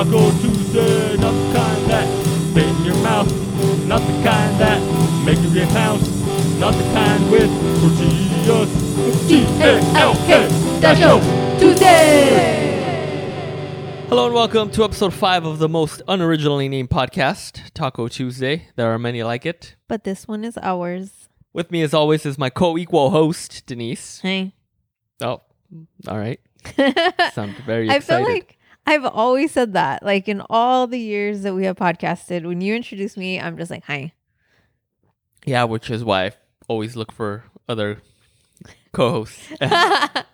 Taco Tuesday, not the kind that spit in your mouth, not the kind that make you get pounced, not the kind with tortillas. TALK, Taco Tuesday! Hello and welcome to episode 5 of the most unoriginally named podcast, Taco Tuesday. There are many like it, but this one is ours. With me as always is my co-equal host, Denise. Hey. Oh, all right. Sound very excited. I feel like I've always said that, like in all the years that we have podcasted, when you introduce me, I'm just like, hi. Yeah, which is why I always look for other co-hosts. I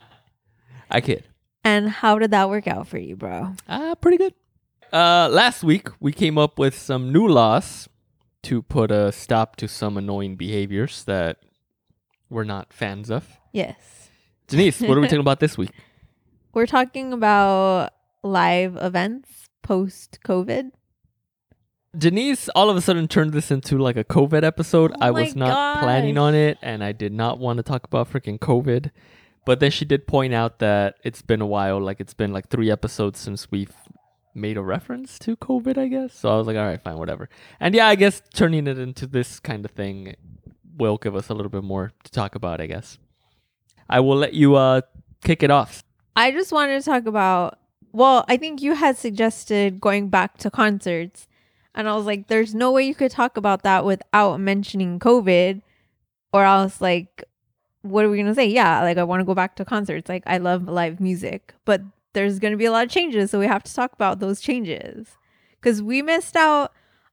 kid. And how did that work out for you, bro? Pretty good. Last week, we came up with some new laws to put a stop to some annoying behaviors that we're not fans of. Yes. Denise, what are we talking about this week? We're talking about live events post-COVID. Denise all of a sudden turned this into like a COVID episode. Oh, I was not planning on it, and I did not want to talk about freaking COVID. But then she did point out that it's been a while. Like, it's been like 3 episodes since we've made a reference to COVID, I guess. So I was like, all right, fine, whatever. And yeah, I guess turning it into this kind of thing will give us a little bit more to talk about, I guess. I will let you kick it off. I just wanted to talk about, well, I think you had suggested going back to concerts. And I was like, there's no way you could talk about that without mentioning COVID. Or else, like, what are we going to say? Yeah, like, I want to go back to concerts. Like, I love live music. But there's going to be a lot of changes. So we have to talk about those changes. Because we missed out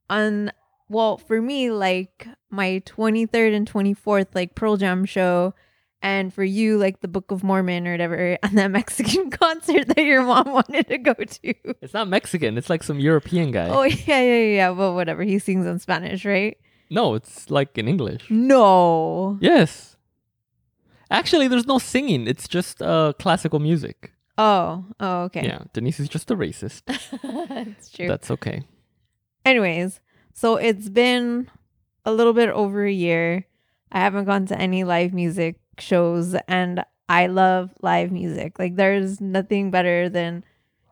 on, well, for me, like, my 23rd and 24th, like, Pearl Jam show. And for you, like the Book of Mormon or whatever, and that Mexican concert that your mom wanted to go to. It's not Mexican. It's like some European guy. Oh, yeah. Well, whatever. He sings in Spanish, right? No, it's like in English. No. Yes. Actually, there's no singing. It's just classical music. Oh, okay. Yeah, Denise is just a racist. That's true. That's okay. Anyways, so it's been a little bit over a year. I haven't gone to any live music shows, and I love live music. Like, there's nothing better than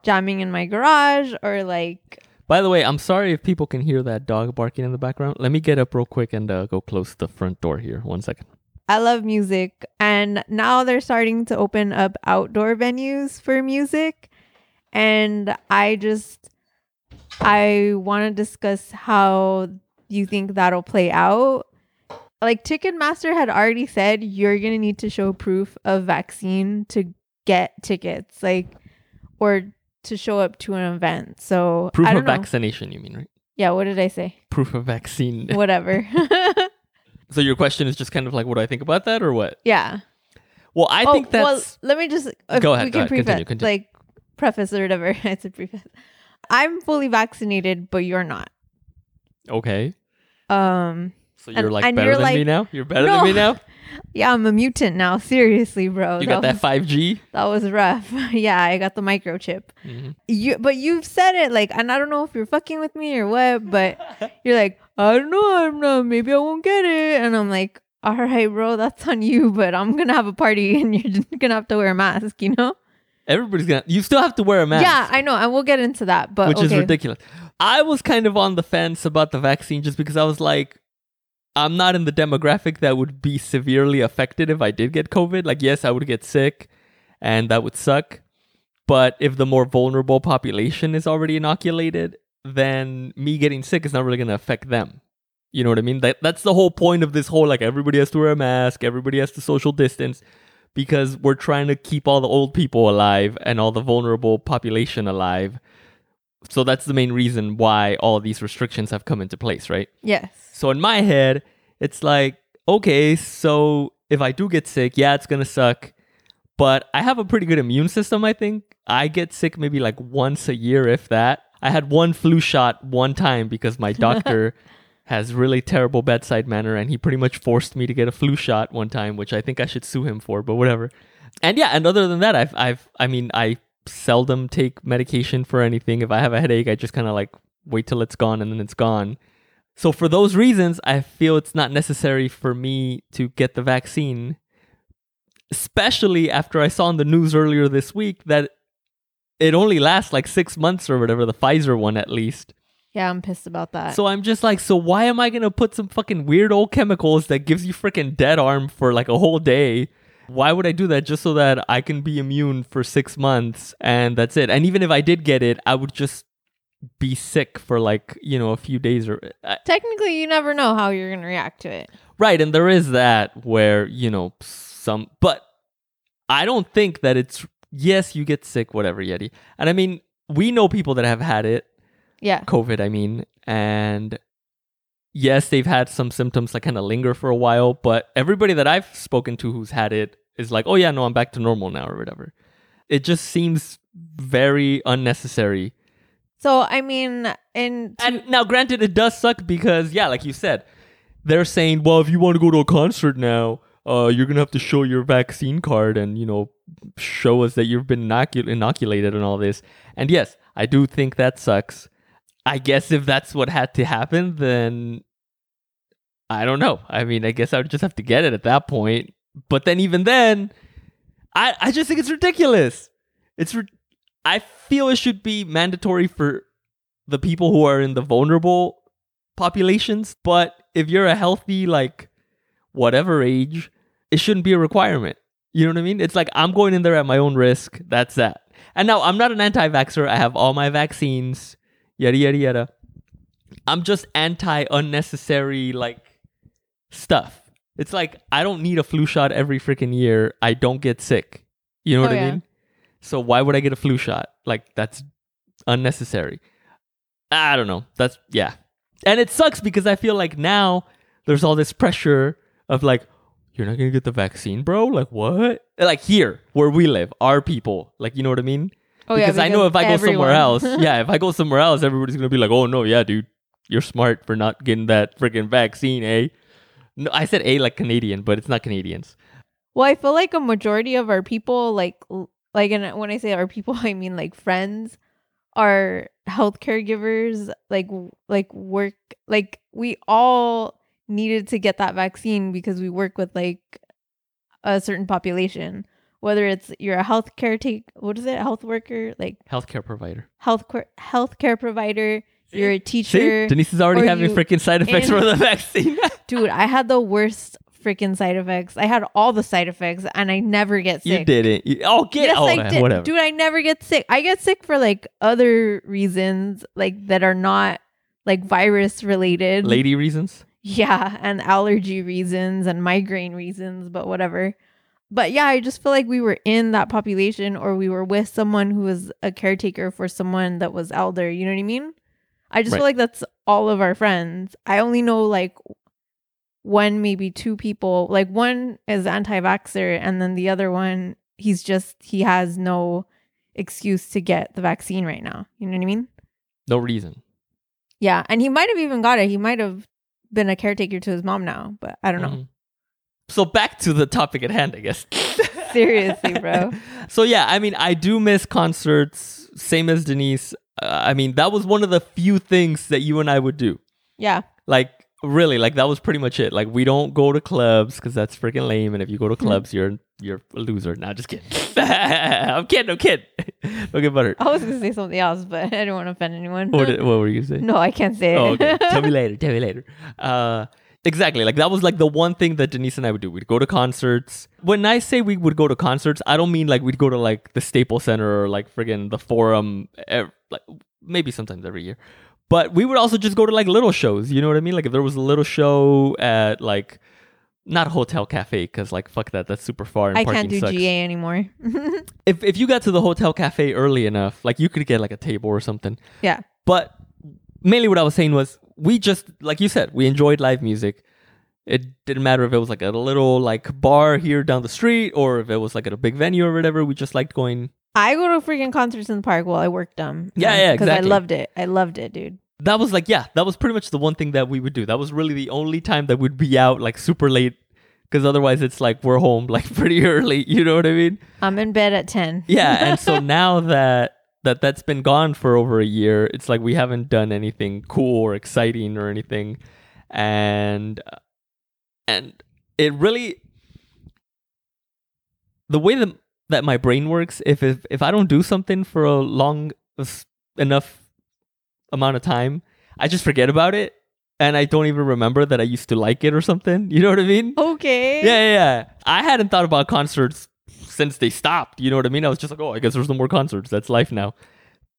jamming in my garage or like... By the way, I'm sorry if people can hear that dog barking in the background. Let me get up real quick and go close the front door here. One second. I love music, and now they're starting to open up outdoor venues for music, and I want to discuss how you think that'll play out. Like, Ticketmaster had already said you're going to need to show proof of vaccine to get tickets, like, or to show up to an event. So, proof of vaccination, you mean, right? Yeah, what did I say? Proof of vaccine. Whatever. So, your question is just kind of like, what do I think about that or what? Yeah. Well, I think that's... Well, let me just... Go ahead, continue. Like, preface or whatever. I said preface. I'm fully vaccinated, but you're not. Okay. So you're better than me now? Yeah, I'm a mutant now. Seriously, bro. You got that 5G? That was rough. Yeah, I got the microchip. Mm-hmm. But you've said it, like, and I don't know if you're fucking with me or what, but you're like, I don't know, I'm not, maybe I won't get it. And I'm like, all right, bro, that's on you, but I'm going to have a party and you're just going to have to wear a mask, you know? Everybody's going to... You still have to wear a mask. Yeah, I know, and we'll get into that, but Which is ridiculous. I was kind of on the fence about the vaccine just because I was like, I'm not in the demographic that would be severely affected if I did get COVID. Like, yes, I would get sick and that would suck. But if the more vulnerable population is already inoculated, then me getting sick is not really going to affect them. You know what I mean? That's the whole point of this whole, like, everybody has to wear a mask, everybody has to social distance, because we're trying to keep all the old people alive and all the vulnerable population alive. So that's the main reason why all these restrictions have come into place, right? Yes. So in my head, it's like, okay, so if I do get sick, yeah, it's going to suck. But I have a pretty good immune system, I think. I get sick maybe like once a year, if that. I had one flu shot one time because my doctor has really terrible bedside manner, and he pretty much forced me to get a flu shot one time, which I think I should sue him for, but whatever. And yeah, and other than that, I seldom take medication for anything. If I have a headache, I just kind of like wait till it's gone, and then it's gone. So for those reasons, I feel it's not necessary for me to get the vaccine, especially after I saw on the news earlier this week that it only lasts like 6 months or whatever, the Pfizer one at least. Yeah, I'm pissed about that. So I'm just like, so why am I going to put some fucking weird old chemicals that gives you freaking dead arm for like a whole day? Why would I do that just so that I can be immune for 6 months and that's it? And even if I did get it, I would just be sick for like, you know, a few days. Or technically, you never know how you're going to react to it. Right. And there is that where, you know, some, but I don't think that it's, yes, you get sick, whatever, Yeti. And I mean, we know people that have had it. Yeah. COVID, I mean. And yes, they've had some symptoms that kind of linger for a while, but everybody that I've spoken to who's had it is like, oh yeah, no, I'm back to normal now or whatever. It just seems very unnecessary. So, I mean, and now granted, it does suck because, yeah, like you said, they're saying, well, if you want to go to a concert now, you're going to have to show your vaccine card and, you know, show us that you've been inoculated and all this. And yes, I do think that sucks. I guess if that's what had to happen, then I don't know. I mean, I guess I would just have to get it at that point. But then even then, I just think it's ridiculous. I feel it should be mandatory for the people who are in the vulnerable populations. But if you're a healthy, like, whatever age, it shouldn't be a requirement. You know what I mean? It's like, I'm going in there at my own risk. That's that. And now, I'm not an anti-vaxxer. I have all my vaccines. Yada, yada, yada. I'm just anti-unnecessary, like, stuff. It's like, I don't need a flu shot every freaking year. I don't get sick. You know what I mean? So why would I get a flu shot? Like, that's unnecessary. I don't know. That's, yeah. And it sucks because I feel like now there's all this pressure of like, you're not going to get the vaccine, bro? Like, what? Like, here, where we live, our people. Like, you know what I mean? Oh, because I know if I go somewhere else, yeah, if I go somewhere else, everybody's going to be like, oh, no, yeah, dude, you're smart for not getting that freaking vaccine, eh? No, I said eh like Canadian, but it's not Canadians. Well, I feel like a majority of our people, like, and when I say our people, I mean like friends, our healthcare givers, like work, like we all needed to get that vaccine because we work with like a certain population. Whether it's you're a health worker, like healthcare provider, you're a teacher. See? Denise is already having freaking side effects from the vaccine. Dude, I had the worst freaking side effects. I had all the side effects, and I never get sick. You didn't. Whatever. Dude, I never get sick. I get sick for like other reasons, like that are not like virus related. Lady reasons. Yeah, and allergy reasons and migraine reasons, but whatever. But yeah, I just feel like we were in that population or we were with someone who was a caretaker for someone that was elder. You know what I mean? I just feel like that's all of our friends. I only know like one, maybe two people. Like one is anti-vaxxer and then the other one, he has no excuse to get the vaccine right now. You know what I mean? No reason. Yeah. And he might have even got it. He might have been a caretaker to his mom now, but I don't know. So back to the topic at hand, I guess. Seriously, bro. So yeah, I mean, I do miss concerts, same as Denise. I mean, that was one of the few things that you and I would do. Yeah. Like, really, like that was pretty much it. Like, we don't go to clubs because that's freaking lame. And if you go to clubs, you're a loser. Nah, just kidding. I'm kidding. Don't get buttered. I was going to say something else, but I didn't want to offend anyone. What were you going to say? No, I can't say it. Oh, okay. Tell me later. Exactly. Like, that was, like, the one thing that Denise and I would do. We'd go to concerts. When I say we would go to concerts, I don't mean, like, we'd go to, like, the Staples Center or, like, friggin' the Forum, like, maybe sometimes every year. But we would also just go to, like, little shows. You know what I mean? Like, if there was a little show at, like, not Hotel Cafe, because, like, fuck that. That's super far and parking sucks. I can't do GA anymore. If you got to the Hotel Cafe early enough, like, you could get, like, a table or something. Yeah. But mainly what I was saying was, we just, like you said, we enjoyed live music. It didn't matter if it was like at a little like bar here down the street or if it was like at a big venue or whatever. We just liked going. I go to freaking concerts in the park while I worked them. Yeah, exactly. Because I loved it. I loved it, dude. That was like, yeah, that was pretty much the one thing that we would do. That was really the only time that we'd be out like super late because otherwise it's like we're home like pretty early. You know what I mean? I'm in bed at 10. Yeah. And so now that's been gone for over a year. It's like we haven't done anything cool or exciting or anything. And it really... The way the that my brain works. If I don't do something for a long enough amount of time, I just forget about it. And I don't even remember that I used to like it or something. You know what I mean? Okay. Yeah. I hadn't thought about concerts since they stopped. You know what I mean? I was just like, oh, I guess there's no more concerts. That's life now.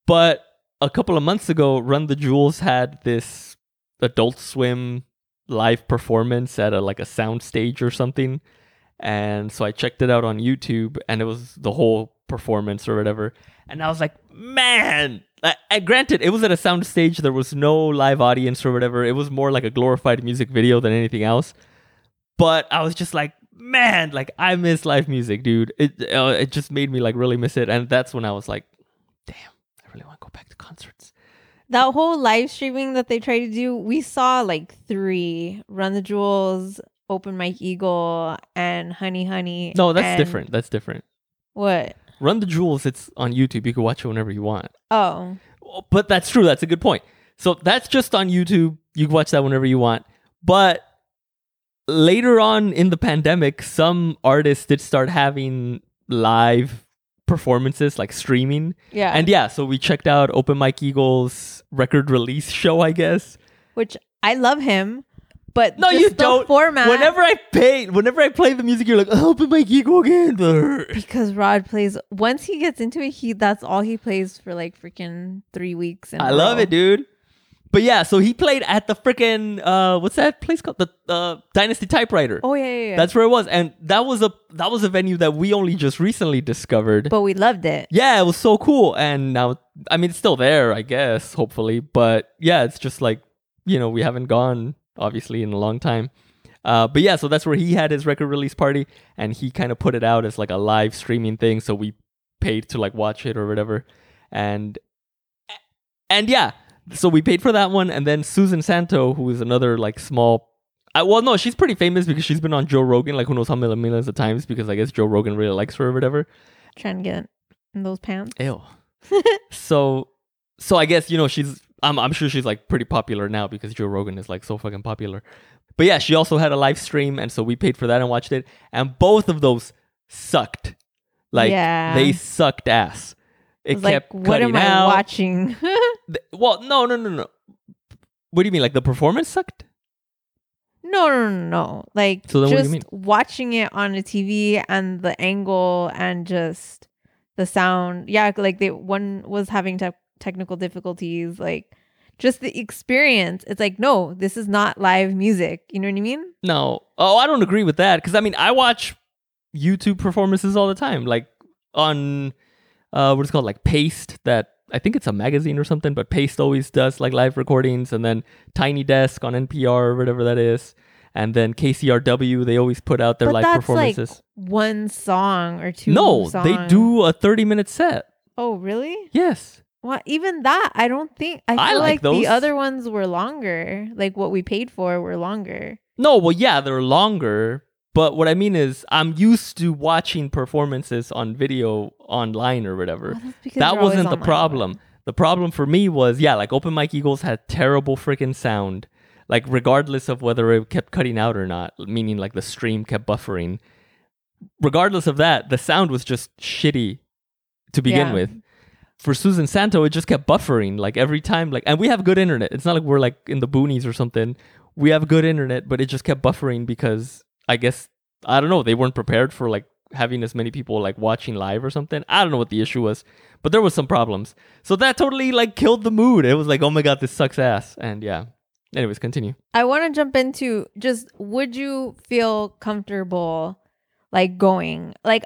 But a couple of months ago, Run the Jewels had this Adult Swim live performance at a sound stage or something. And so I checked it out on YouTube, and it was the whole performance or whatever. And I was like, man. Granted, it was at a sound stage. There was no live audience or whatever. It was more like a glorified music video than anything else. But I was just like, man, like I miss live music, dude. It just made me like really miss it. And that's when I was like, damn, I really want to go back to concerts. That whole live streaming that they try to do, we saw like three: Run the Jewels, Open Mike Eagle, and Honey Honey. No, that's different. What? Run the Jewels, it's on YouTube. You can watch it whenever you want. Oh. But that's true. That's a good point. So that's just on YouTube. You can watch that whenever you want. But later on in the pandemic, some artists did start having live performances, like streaming. Yeah. And yeah, so we checked out Open Mike Eagle's record release show, I guess. Which I love him. But no, you don't. Format. Whenever I play the music, you're like, oh, Open Mike Eagle again. Because Rod plays. Once he gets into it, that's all he plays for like freaking 3 weeks. I love it, dude. But yeah, so he played at the freaking what's that place called? The Dynasty Typewriter. Oh yeah. That's where it was, and that was a venue that we only just recently discovered. But we loved it. Yeah, it was so cool, and now I mean it's still there, I guess, hopefully. But yeah, it's just like we haven't gone. Obviously in a long time. But yeah, so that's where he had his record release party, and he kind of put it out as like a live streaming thing. So we paid to like watch it or whatever. And yeah, so we paid for that one. And then Susan Santo, who is another like small... she's pretty famous because she's been on Joe Rogan like who knows how many millions of times because I guess Joe Rogan really likes her or whatever. Trying to get in those pants. Ew. So I guess, she's... I'm sure she's like pretty popular now because Joe Rogan is like so fucking popular. But yeah, she also had a live stream, and so we paid for that and watched it. And both of those sucked. Like they sucked ass. It kept like, what am I watching? Well, no. What do you mean? Like the performance sucked? No. Like so just watching it on a TV and the angle and just the sound. Yeah, like one was having to technical difficulties, like just the experience. It's like, no, this is not live music. You know what I mean? No. Oh, I don't agree with that because I mean, I watch YouTube performances all the time, like on what is it called, like Paste, that I think it's a magazine or something, but Paste always does like live recordings, and then Tiny Desk on NPR or whatever that is, and then KCRW, they always put out their live performances. Like one song or two. No, songs. They do a 30-minute set. Oh, really? Yes. Well, even that, I don't think... I feel like the other ones were longer. Like, what we paid for were longer. No, well, yeah, they're longer. But what I mean is, I'm used to watching performances on video online or whatever. Well, that wasn't the problem. The problem for me was, like, Open Mike Eagles had terrible freaking sound. Like, regardless of whether it kept cutting out or not. Meaning, like, the stream kept buffering. Regardless of that, the sound was just shitty to begin with. For Susan Santo, it just kept buffering like every time. Like, and we have good internet. It's not like we're like in the boonies or something. We have good internet, but it just kept buffering because I guess, I don't know, they weren't prepared for like having as many people like watching live or something. I don't know what the issue was, but there was some problems. So that totally like killed the mood. It was like, oh my God, this sucks ass. And yeah. Anyways, continue. I want to jump into just, would you feel comfortable like going? Like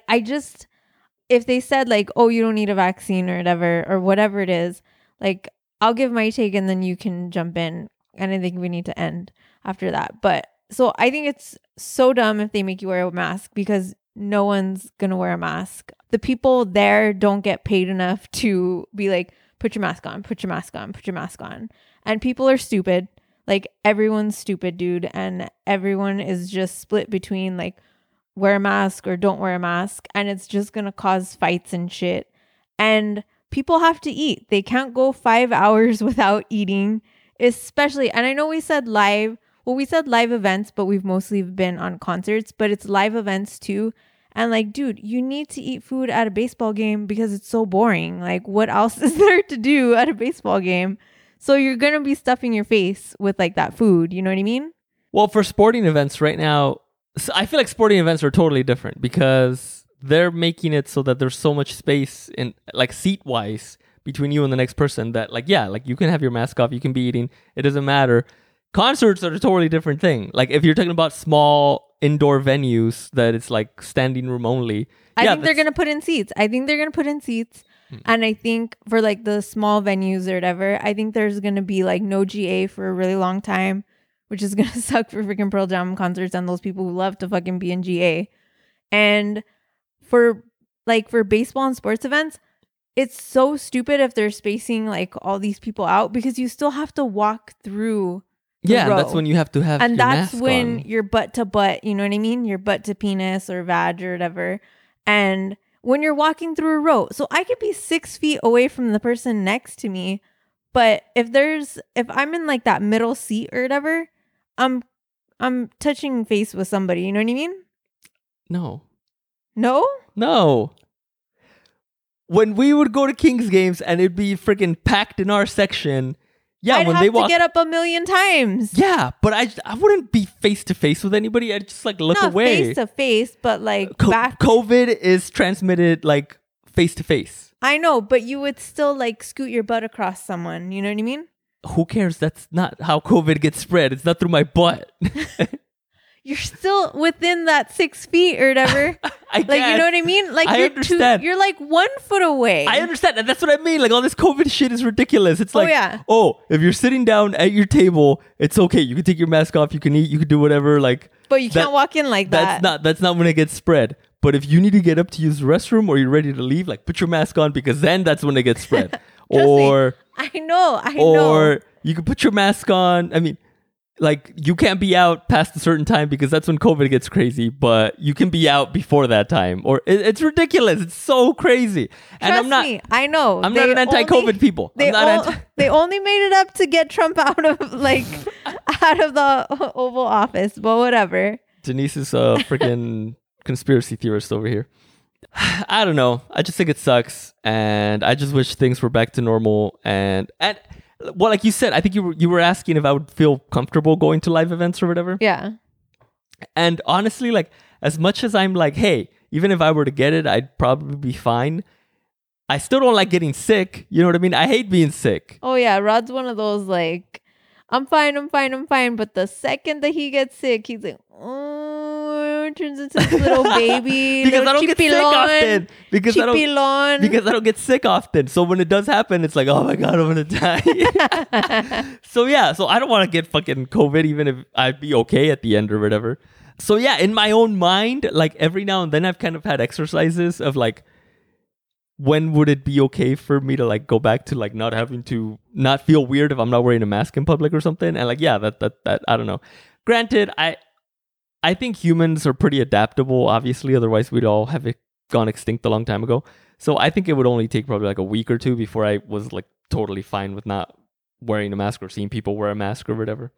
if they said like, oh, you don't need a vaccine or whatever it is, like I'll give my take and then you can jump in. And I think we need to end after that. But so I think it's so dumb if they make you wear a mask because no one's going to wear a mask. The people there don't get paid enough to be like, put your mask on, put your mask on, put your mask on. And people are stupid. Like everyone's stupid, dude. And everyone is just split between like, wear a mask or don't wear a mask, and it's just gonna cause fights and shit. And people have to eat. They can't go 5 hours without eating, especially. And I know we said live events, but we've mostly been on concerts, but it's live events too. And like, dude, you need to eat food at a baseball game because it's so boring. Like, what else is there to do at a baseball game? So you're going to be stuffing your face with like that food. You know what I mean? Well, for sporting events right now, I feel like sporting events are totally different because they're making it so that there's so much space in like seat wise between you and the next person that like, yeah, like you can have your mask off, you can be eating. It doesn't matter. Concerts are a totally different thing. Like if you're talking about small indoor venues that it's like standing room only. I think they're going to put in seats. And I think for like the small venues or whatever, I think there's going to be like no GA for a really long time, which is going to suck for freaking Pearl Jam concerts and those people who love to fucking be in GA. And for baseball and sports events, it's so stupid if they're spacing like all these people out because you still have to walk through the row. That's when you have to have and your that's mask when on. You're butt to butt, you know what I mean? You're butt to penis or vag or whatever. And when you're walking through a row. So I could be 6 feet away from the person next to me. But if I'm in like that middle seat or whatever, I'm touching face with somebody. You know what I mean? No. When we would go to Kings games and it'd be freaking packed in our section. Yeah, I'd when have they walk, to get up 1,000,000 times. Yeah, but I wouldn't be face to face with anybody. I'd just like look away. Not face to face, but like back. COVID is transmitted like face to face. I know, but you would still like scoot your butt across someone. You know what I mean? Who cares? That's not how COVID gets spread. It's not through my butt. You're still within that 6 feet or whatever. I guess. You know what I mean? Like I understand. You're like 1 foot away. I understand. And that's what I mean. Like all this COVID shit is ridiculous. It's like, if you're sitting down at your table, it's okay. You can take your mask off. You can eat. You can do whatever. Like, but you can't walk in like that. That's not when it gets spread. But if you need to get up to use the restroom or you're ready to leave, like put your mask on because then that's when it gets spread. I know. Or you can put your mask on. I mean. Like, you can't be out past a certain time because that's when COVID gets crazy, but you can be out before that time. Or it's ridiculous. It's so crazy. And I know. I'm not an anti-COVID people. They only made it up to get Trump out of the Oval Office, but whatever. Denise is a freaking conspiracy theorist over here. I don't know. I just think it sucks. And I just wish things were back to normal. And well, like you said, I think you were asking if I would feel comfortable going to live events or whatever. Yeah. And honestly, like as much as I'm like, hey, even if I were to get it, I'd probably be fine. I still don't like getting sick. You know what I mean? I hate being sick. Oh, yeah. Rod's one of those like, I'm fine. But the second that he gets sick, he's like, turns into this little baby. Because I don't get sick often. So when it does happen, it's like, oh my God, I'm gonna die. So I don't want to get fucking COVID, even if I'd be okay at the end or whatever. So yeah, in my own mind, like every now and then I've kind of had exercises of like, when would it be okay for me to like go back to like not having to not feel weird if I'm not wearing a mask in public or something? And like, yeah, that I don't know. Granted, I think humans are pretty adaptable, obviously. Otherwise, we'd all have gone extinct a long time ago. So I think it would only take probably like a week or two before I was like totally fine with not wearing a mask or seeing people wear a mask or whatever.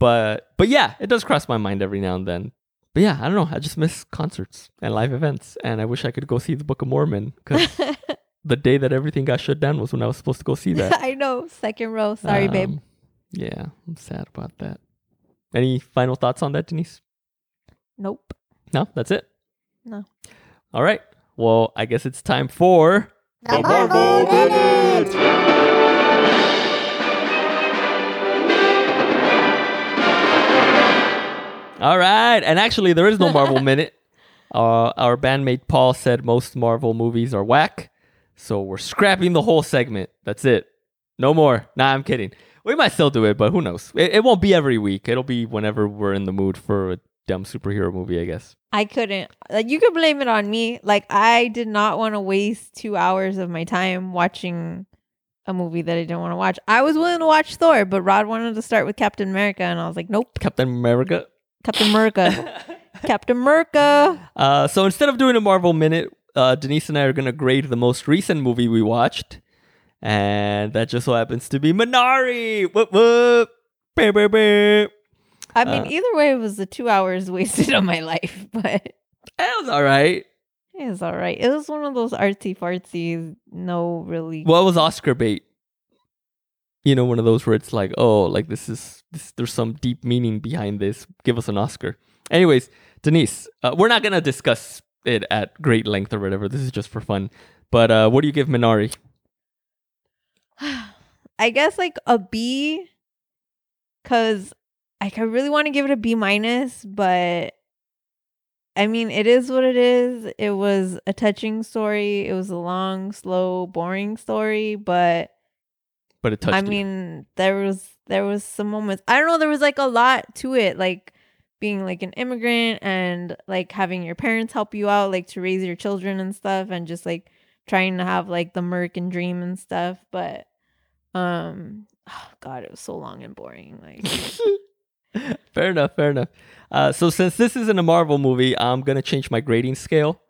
But yeah, it does cross my mind every now and then. But yeah, I don't know. I just miss concerts and live events. And I wish I could go see the Book of Mormon because the day that everything got shut down was when I was supposed to go see that. I know. Second row. Sorry, babe. Yeah, I'm sad about that. Any final thoughts on that, Denise? Nope. No, that's it. No. All right. Well, I guess it's time for the Marvel Minute. All right. And actually, there is no Marvel Minute. Our bandmate Paul said most Marvel movies are whack, so we're scrapping the whole segment. That's it. No more. Nah, I'm kidding. We might still do it, but who knows? It won't be every week. It'll be whenever we're in the mood for a dumb superhero movie, I guess. I couldn't. Like, you could blame it on me. Like, I did not want to waste 2 hours of my time watching a movie that I didn't want to watch. I was willing to watch Thor, but Rod wanted to start with Captain America, and I was like, nope. Captain America. So instead of doing a Marvel Minute, Denise and I are going to grade the most recent movie we watched, and that just so happens to be Minari. Whoop, whoop. Beep, beep, beep. I mean, either way, it was the 2 hours wasted on my life, but... It was all right. It was all right. It was one of those artsy fartsy, no really. Well, it was Oscar bait. You know, one of those where it's like, oh, like this, there's some deep meaning behind this. Give us an Oscar. Anyways, Denise, we're not going to discuss it at great length or whatever. This is just for fun. But what do you give Minari? I guess like a B, because I really want to give it a B minus, but I mean, it is what it is. It was a touching story. It was a long, slow, boring story, but it touched. I mean, there was some moments. I don't know. There was like a lot to it, like being like an immigrant and like having your parents help you out, like to raise your children and stuff, and just like trying to have like the American dream and stuff. But oh god, it was so long and boring. Like, fair enough. So since this isn't a Marvel movie, I'm gonna change my grading scale.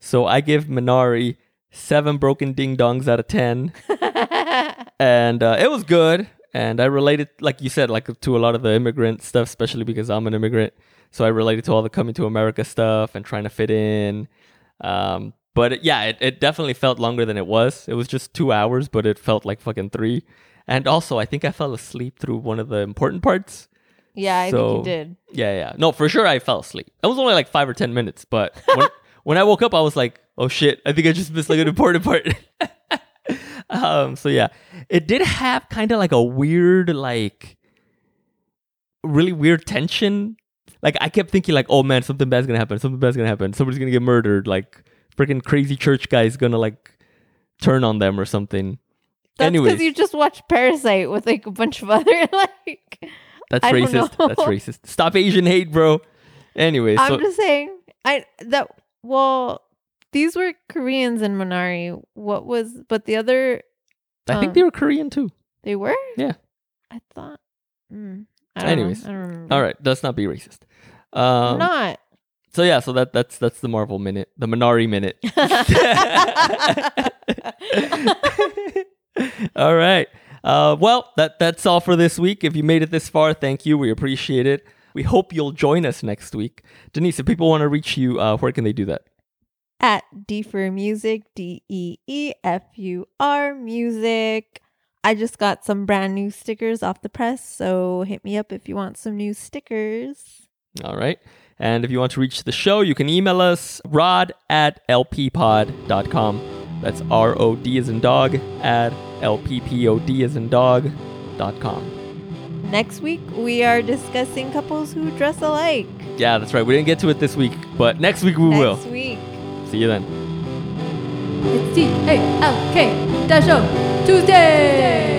So I give Minari 7 broken ding dongs out of 10. And it was good, and I related, like you said, like to a lot of the immigrant stuff, especially because I'm an immigrant, so I related to all the coming to America stuff and trying to fit in. But yeah, it definitely felt longer than it was. It was just 2 hours, but it felt like fucking 3. And also, I think I fell asleep through one of the important parts. Yeah, I think you did. Yeah. No, for sure I fell asleep. It was only like 5 or 10 minutes, but when I woke up, I was like, oh shit, I think I just missed like an important part. So yeah, it did have kind of like a weird, like really weird tension. Like I kept thinking like, oh man, something bad's gonna happen. Somebody's gonna get murdered. Like freaking crazy church guy's gonna like turn on them or something. That's because you just watched Parasite with like a bunch of other like. That's racist. Stop Asian hate, bro. Anyways, I'm just saying. These were Koreans in Minari. But the other... I think they were Korean too. They were? Yeah. I thought... I don't remember. All right. Let's not be racist. I'm not. So yeah, so that's the Marvel minute. The Minari minute. All right. Well, that's all for this week. If you made it this far, thank you. We appreciate it. We hope you'll join us next week. Denise, if people want to reach you, where can they do that? At Deefur Music, DEEFUR Music. I just got some brand new stickers off the press, so hit me up if you want some new stickers. All right. And if you want to reach the show, you can email us, rod@lppod.com. That's ROD as in dog, at LPPOD as in dog.com. Next week, we are discussing couples who dress alike. Yeah, that's right. We didn't get to it this week, but next week we will. Next week. See you then. It's TALK Show Tuesday!